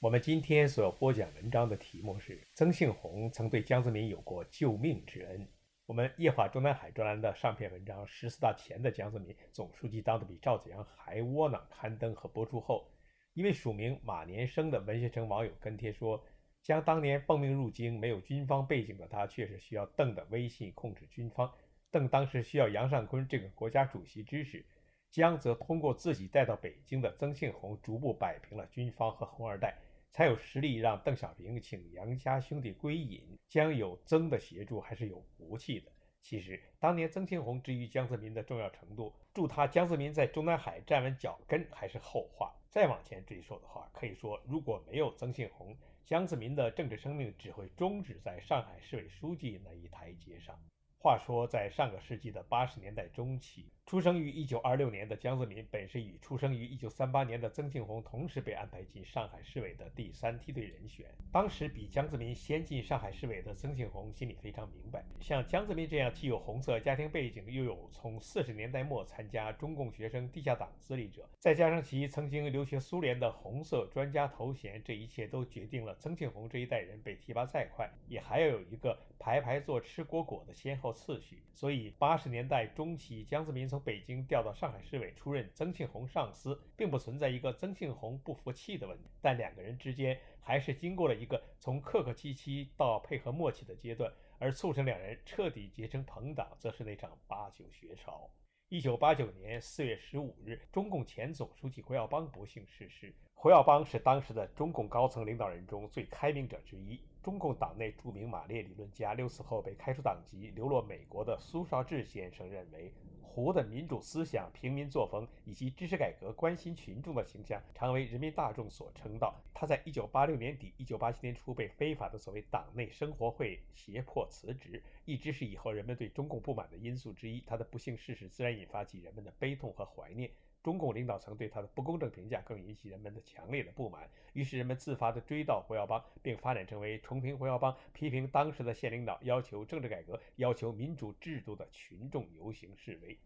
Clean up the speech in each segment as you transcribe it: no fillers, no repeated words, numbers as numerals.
我们今天所要播讲文章的题目是曾庆红曾对江泽民有过救命之恩。我们夜话中南海专栏的上篇文章14大前的江泽民总书记当得比赵紫阳还窝囊刊登和播出后，一位署名马年生的文学城网友跟帖说，将当年奉命入京没有军方背景的他确实需要邓的威信控制军方，邓当时需要杨尚昆这个国家主席支持，江则通过自己带到北京的曾庆红逐步摆平了军方和红二代，才有实力让邓小平请杨家兄弟归隐，将有曾的协助还是有福气的。其实当年曾庆红之于江泽民的重要程度，助他江泽民在中南海站稳脚跟还是后话。再往前追溯的话，可以说如果没有曾庆红，江泽民的政治生命只会终止在上海市委书记那一台阶上。话说在上个世纪的80年代中期，出生于1926年的江泽民本是与出生于1938年的曾庆红同时被安排进上海市委的第3梯队人选。当时比江泽民先进上海市委的曾庆红心里非常明白，像江泽民这样既有红色家庭背景，又有从40年代末参加中共学生地下党资历者，再加上其曾经留学苏联的红色专家头衔，这一切都决定了曾庆红这一代人被提拔再快，也还要有一个排排坐吃果果的先后次序。所以80年代中期，江泽民从北京调到上海市委出任曾庆红上司，并不存在一个曾庆红不服气的问题，但两个人之间还是经过了一个从客客气气到配合默契的阶段，而促成两人彻底结成朋党，则是那场89学潮。1989年4月15日，中共前总书记胡耀邦不幸逝世。胡耀邦是当时的中共高层领导人中最开明者之一，中共党内著名马列理论家6次后被开除党籍流落美国的苏绍智先生认为，胡的民主思想、平民作风以及知识改革、关心群众的形象常为人民大众所称道。他在1986年底1987年初被非法的所谓党内生活会胁迫辞职，一直是以后人们对中共不满的因素之一。他的不幸逝世自然引发起人们的悲痛和怀念，中共领导层对他的不公正评价更引起人们的强烈的不满，于是人们自发地追悼胡耀邦，并发展成为重评胡耀邦、批评当时的县领导、要求政治改革、要求民主制度的群众游行示威。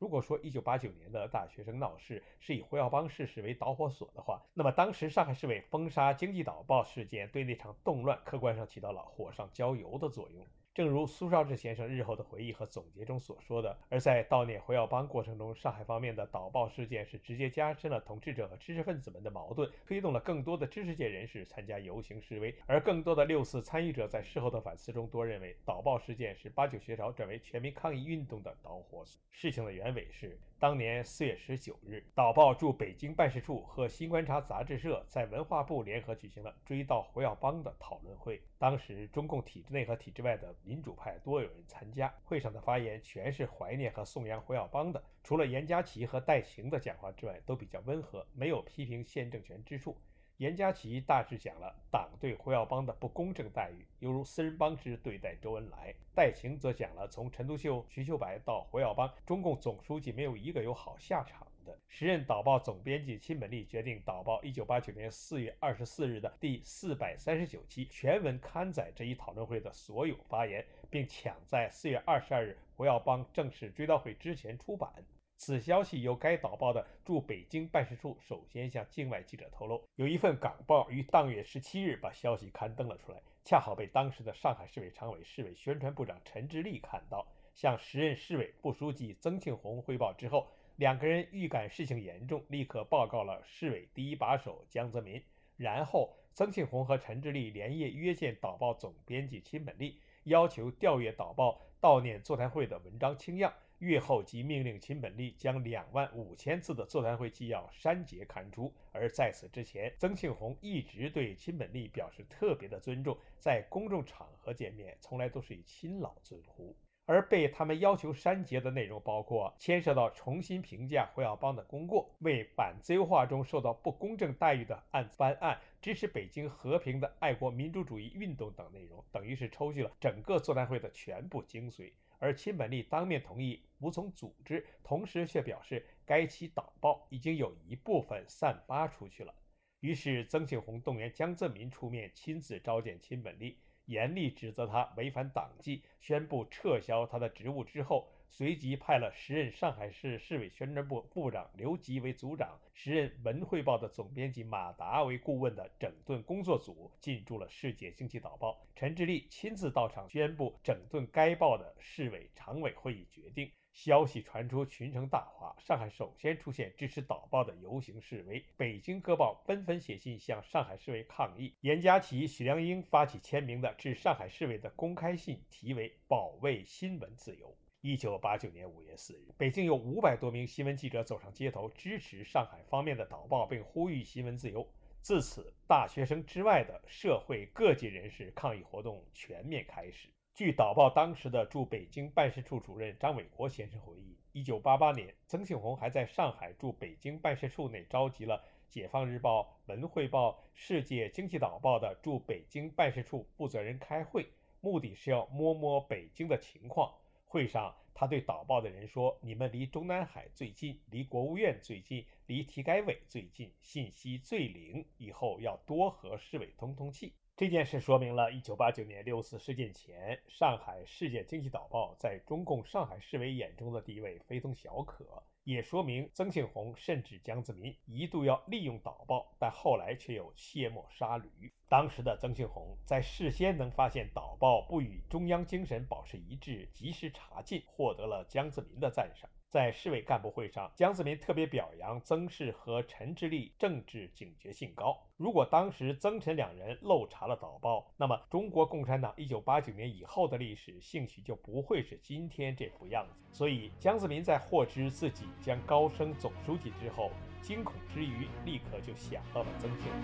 如果说1989年的大学生闹事是以胡耀邦逝世为导火索的话，那么当时上海市委封杀经济导报事件对那场动乱客观上起到了火上浇油的作用。正如苏绍智先生日后的回忆和总结中所说的，而在悼念胡耀邦过程中，上海方面的导报事件是直接加深了统治者和知识分子们的矛盾，推动了更多的知识界人士参加游行示威，而更多的6四参与者在事后的反思中多认为导报事件是89学潮转为全民抗议运动的导火索。事情的原委是当年4月19日，导报驻北京办事处和新观察杂志社在文化部联合举行了追悼胡耀邦的讨论会。当时中共体制内和体制外的民主派多有人参加，会上的发言全是怀念和颂扬胡耀邦的，除了严家齐和戴晴的讲话之外都比较温和，没有批评县政权之处。严家齐大致讲了党对胡耀邦的不公正待遇，犹如私人帮之对待周恩来。戴晴则讲了从陈独秀、瞿秋白到胡耀邦，中共总书记没有一个有好下场的。时任导报总编辑亲本立决定导报1989年4月24日的第439期全文刊载这一讨论会的所有发言，并抢在4月22日胡耀邦正式追悼会之前出版。此消息由该导报的驻北京办事处首先向境外记者透露，有一份港报于当月17日把消息刊登了出来，恰好被当时的上海市委常委、市委宣传部长陈之力看到，向时任市委副书记曾庆红汇报之后，两个人预感事情严重，立刻报告了市委第一把手江泽民。然后曾庆红和陈之力连夜约见导报总编辑亲本立，要求调阅导报悼念座谈会的文章清样，月后即命令秦本立将25000字的座谈会纪要删节刊出。而在此之前，曾庆红一直对秦本立表示特别的尊重，在公众场合见面从来都是以亲老尊呼。而被他们要求删节的内容包括牵涉到重新评价胡耀邦的功过、为反自由化中受到不公正待遇的案子翻案、支持北京和平的爱国民主主义运动等内容，等于是抽去了整个座谈会的全部精髓。而亲本利当面同意服从组织，同时却表示该期党报已经有一部分散发出去了。于是曾庆红动员江泽民出面亲自召见亲本利，严厉指责他违反党纪，宣布撤销他的职务之后，随即派了时任上海市市委宣传部部长刘吉为组长，时任文汇报的总编辑马达为顾问的整顿工作组进驻了世界经济导报，陈志立亲自到场宣布整顿该报的市委常委会议决定。消息传出，群情大哗，上海首先出现支持导报的游行示威，北京各报纷纷写信向上海市委抗议。严家齐、许良英发起签名的致上海市委的公开信题为“保卫新闻自由”。1989年5月4日，北京有500多名新闻记者走上街头，支持上海方面的导报，并呼吁新闻自由。自此，大学生之外的社会各界人士抗议活动全面开始。据导报当时的驻北京办事处主任张伟国先生回忆，1988年，曾庆红还在上海驻北京办事处内召集了《解放日报》、《文汇报》、《世界经济导报》的驻北京办事处负责人开会，目的是要摸摸北京的情况。会上，他对导报的人说：“你们离中南海最近，离国务院最近，离体改委最近，信息最灵，以后要多和市委通通气。”这件事说明了1989年6·4事件前，上海世界经济导报在中共上海市委眼中的地位非同小可，也说明曾庆红甚至江泽民一度要利用导报，但后来却又卸磨杀驴。当时的曾庆红在事先能发现导报不与中央精神保持一致，及时查禁，获得了江泽民的赞赏。在市委干部会上，江泽民特别表扬曾氏和陈志立政治警觉性高。如果当时曾陈两人漏查了导报，那么中国共产党1989年以后的历史兴许就不会是今天这副样子。所以江泽民在获知自己将高升总书记之后，惊恐之余立刻就想到了曾庆红。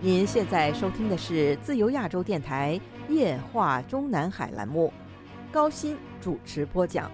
您现在收听的是自由亚洲电台夜话中南海栏目，高鑫主持播讲。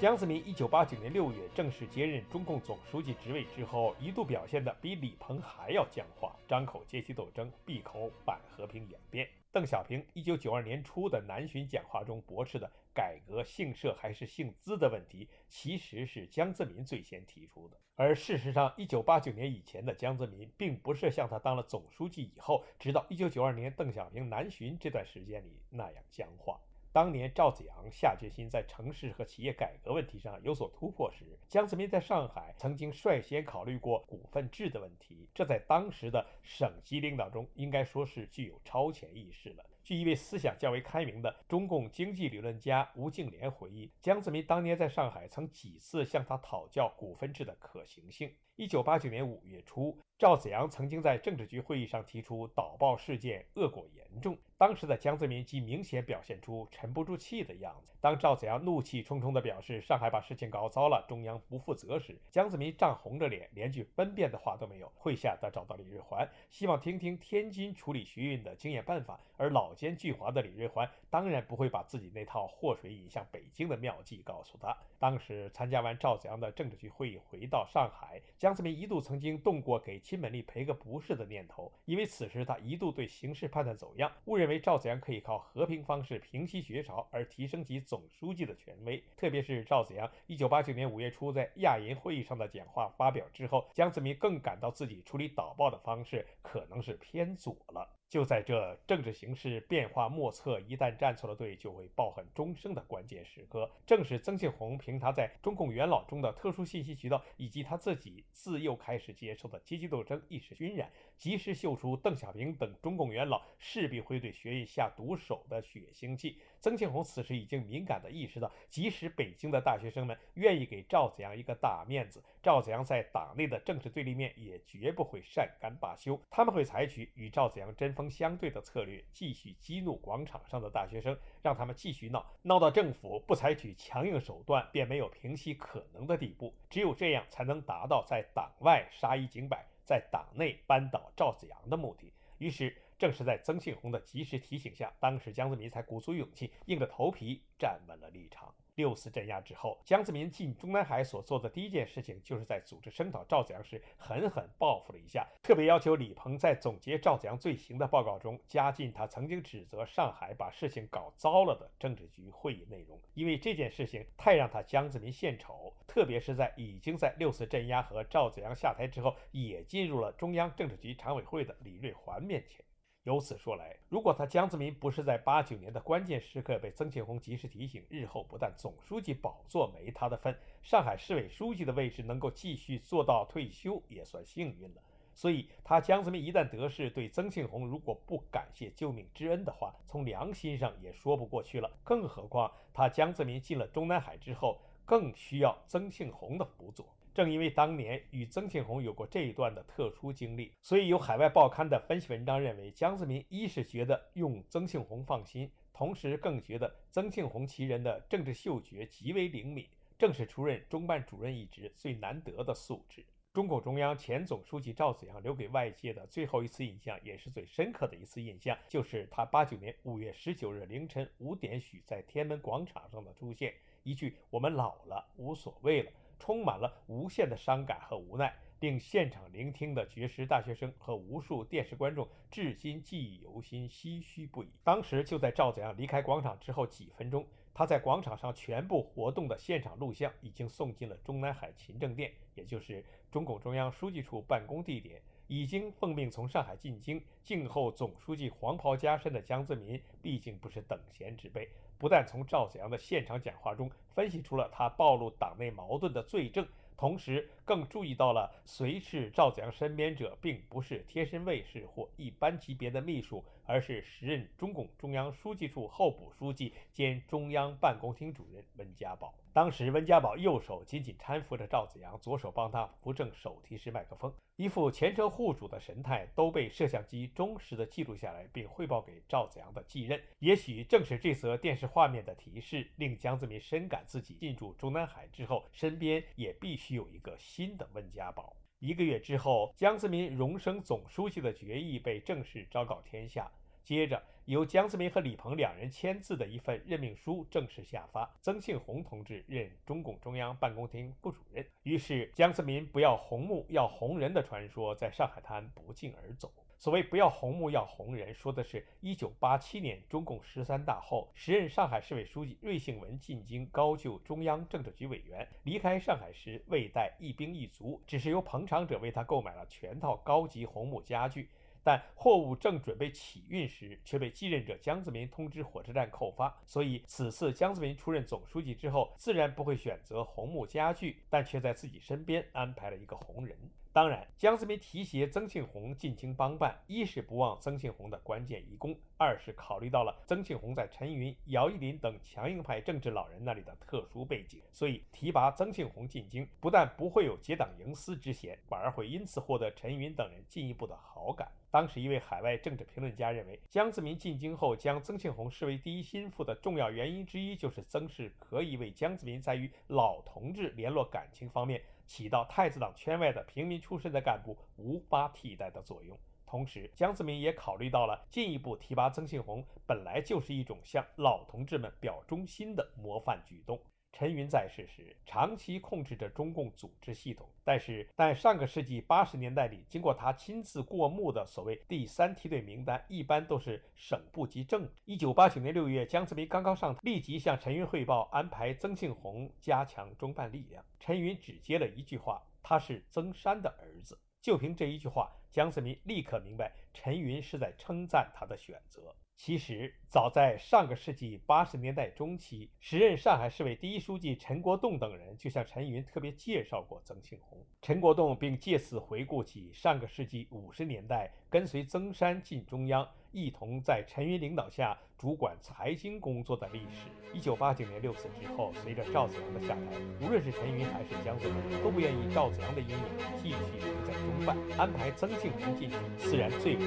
江泽民1989年6月正式接任中共总书记职位之后，一度表现得比李鹏还要僵化，张口阶级斗争，闭口反和平演变。邓小平1992年初的南巡讲话中驳斥的改革姓社还是姓资的问题，其实是江泽民最先提出的。而事实上，1989年以前的江泽民并不是像他当了总书记以后，直到1992年邓小平南巡这段时间里那样僵化。当年赵紫阳下决心在城市和企业改革问题上有所突破时，江泽民在上海曾经率先考虑过股份制的问题，这在当时的省级领导中应该说是具有超前意识了。据一位思想较为开明的中共经济理论家吴敬琏回忆，江泽民当年在上海曾几次向他讨教股份制的可行性。1989年5月初，赵紫阳曾经在政治局会议上提出导报事件恶果严重，当时的江泽民即明显表现出沉不住气的样子。当赵紫阳怒气冲冲地表示上海把事情搞糟了，中央不负责时，江泽民涨红着脸，连句分辨的话都没有。会下他找到李瑞环，希望听听天津处理学运的经验办法，而老奸巨猾的李瑞环当然不会把自己那套祸水引向北京的妙计告诉他。当时参加完赵紫阳的政治局会议回到上海，江泽民一度曾经动过给亲本利赔个不是的念头，因为此时他一度对形势判断走样，误认为赵紫阳可以靠和平方式平息学潮而提升其总书记的权威。特别是赵紫阳1989年5月初在亚银会议上的讲话发表之后，江泽民更感到自己处理导报的方式可能是偏左了。就在这政治形势变化莫测，一旦站错了队就会抱恨终生的关键时刻，正是曾庆红凭他在中共元老中的特殊信息渠道，以及他自己自幼开始接受的阶级斗争意识熏染，及时嗅出邓小平等中共元老势必会对学运下毒手的血腥气。曾庆红此时已经敏感地意识到，即使北京的大学生们愿意给赵紫阳一个大面子，赵紫阳在党内的政治对立面也绝不会善甘罢休，他们会采取与赵紫阳针锋锋相对的策略，继续激怒广场上的大学生，让他们继续闹，闹到政府不采取强硬手段便没有平息可能的地步。只有这样才能达到在党外杀一儆百，在党内扳倒赵紫阳的目的。于是正是在曾庆红的及时提醒下，当时江泽民才鼓足勇气，硬着头皮站稳了立场。六四镇压之后，江泽民进中南海所做的第一件事情，就是在组织声讨赵紫阳时狠狠报复了一下，特别要求李鹏在总结赵紫阳罪行的报告中加进他曾经指责上海把事情搞糟了的政治局会议内容。因为这件事情太让他江泽民献丑，特别是在已经在六四镇压和赵紫阳下台之后，也进入了中央政治局常委会的李瑞环面前。由此说来，如果他江泽民不是在89年的关键时刻被曾庆红及时提醒，日后不但总书记宝座没他的份，上海市委书记的位置能够继续做到退休也算幸运了。所以他江泽民一旦得势，对曾庆红如果不感谢救命之恩的话，从良心上也说不过去了。更何况他江泽民进了中南海之后，更需要曾庆红的辅佐。正因为当年与曾庆红有过这一段的特殊经历，所以有海外报刊的分析文章认为，江泽民一是觉得用曾庆红放心，同时更觉得曾庆红其人的政治嗅觉极为灵敏，正是出任中办主任一职最难得的素质。中共中央前总书记赵紫阳留给外界的最后一次印象，也是最深刻的一次印象，就是他89年5月19日凌晨5点许在天安门广场上的出现，一句“我们老了，无所谓了”充满了无限的伤感和无奈，令现场聆听的绝食大学生和无数电视观众至今记忆犹新，唏嘘不已。当时就在赵紫阳离开广场之后几分钟，他在广场上全部活动的现场录像已经送进了中南海勤政殿，也就是中共中央书记处办公地点。已经奉命从上海进京，静候总书记黄袍加身的江泽民毕竟不是等闲之辈，不但从赵紫阳的现场讲话中分析出了他暴露党内矛盾的罪证，同时更注意到了随侍赵紫阳身边者并不是贴身卫士或一般级别的秘书，而是时任中共中央书记处候补书记兼中央办公厅主任温家宝。当时温家宝右手紧紧搀扶着赵紫阳，左手帮他扶正手提式麦克风，一副前车护主的神态都被摄像机忠实的记录下来，并汇报给赵紫阳的继任。也许正是这则电视画面的提示，令江泽民深感自己进驻中南海之后，身边也必须有一个新的温家宝。1个月之后，江泽民荣升总书记的决议被正式昭告天下，接着由江泽民和李鹏2人签字的一份任命书正式下发，曾庆红同志任中共中央办公厅副主任。于是江泽民不要红木要红人的传说在上海滩不胫而走。所谓不要红木要红人，说的是1987年中共13大后，时任上海市委书记芮幸文进京高就中央政治局委员，离开上海时未带一兵一卒，只是由捧场者为他购买了全套高级红木家具，但货物正准备起运时，却被继任者江泽民通知火车站扣发。所以此次江泽民出任总书记之后，自然不会选择红木家具，但却在自己身边安排了一个红人。当然，江泽民提携曾庆红进京帮办，一是不忘曾庆红的关键一功，二是考虑到了曾庆红在陈云、姚依林等强硬派政治老人那里的特殊背景，所以提拔曾庆红进京，不但不会有结党营私之嫌，反而会因此获得陈云等人进一步的好感。当时一位海外政治评论家认为，江泽民进京后将曾庆红视为第一心腹的重要原因之一，就是曾氏可以为江泽民在与老同志联络感情方面起到太子党圈外的平民出身的干部无法替代的作用。同时江泽民也考虑到了进一步提拔曾庆红本来就是一种向老同志们表忠心的模范举动。陈云在世时长期控制着中共组织系统，但是在上个世纪80年代里，经过他亲自过目的所谓第3梯队名单一般都是省部级政府。1989年6月，江泽民刚刚上台，立即向陈云汇报安排曾庆红加强中办力量。陈云只接了一句话，他是曾山的儿子。就凭这一句话，江泽民立刻明白陈云是在称赞他的选择。其实早在上个世纪80年代中期，时任上海市委第一书记陈国栋等人就向陈云特别介绍过曾庆红。陈国栋并借此回顾起上个世纪50年代跟随曾山进中央，一同在陈云领导下主管财经工作的历史。1989年6次之后，随着赵紫阳的下台，无论是陈云还是江泽民，都不愿意赵紫阳的阴影继续留在中办，安排曾庆红进去，自然最为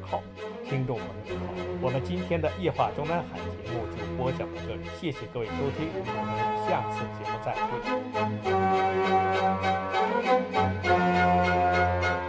可靠。听众朋友们好，我们今天的夜话中南海节目就播讲到这里，谢谢各位收听，我们下次节目再会。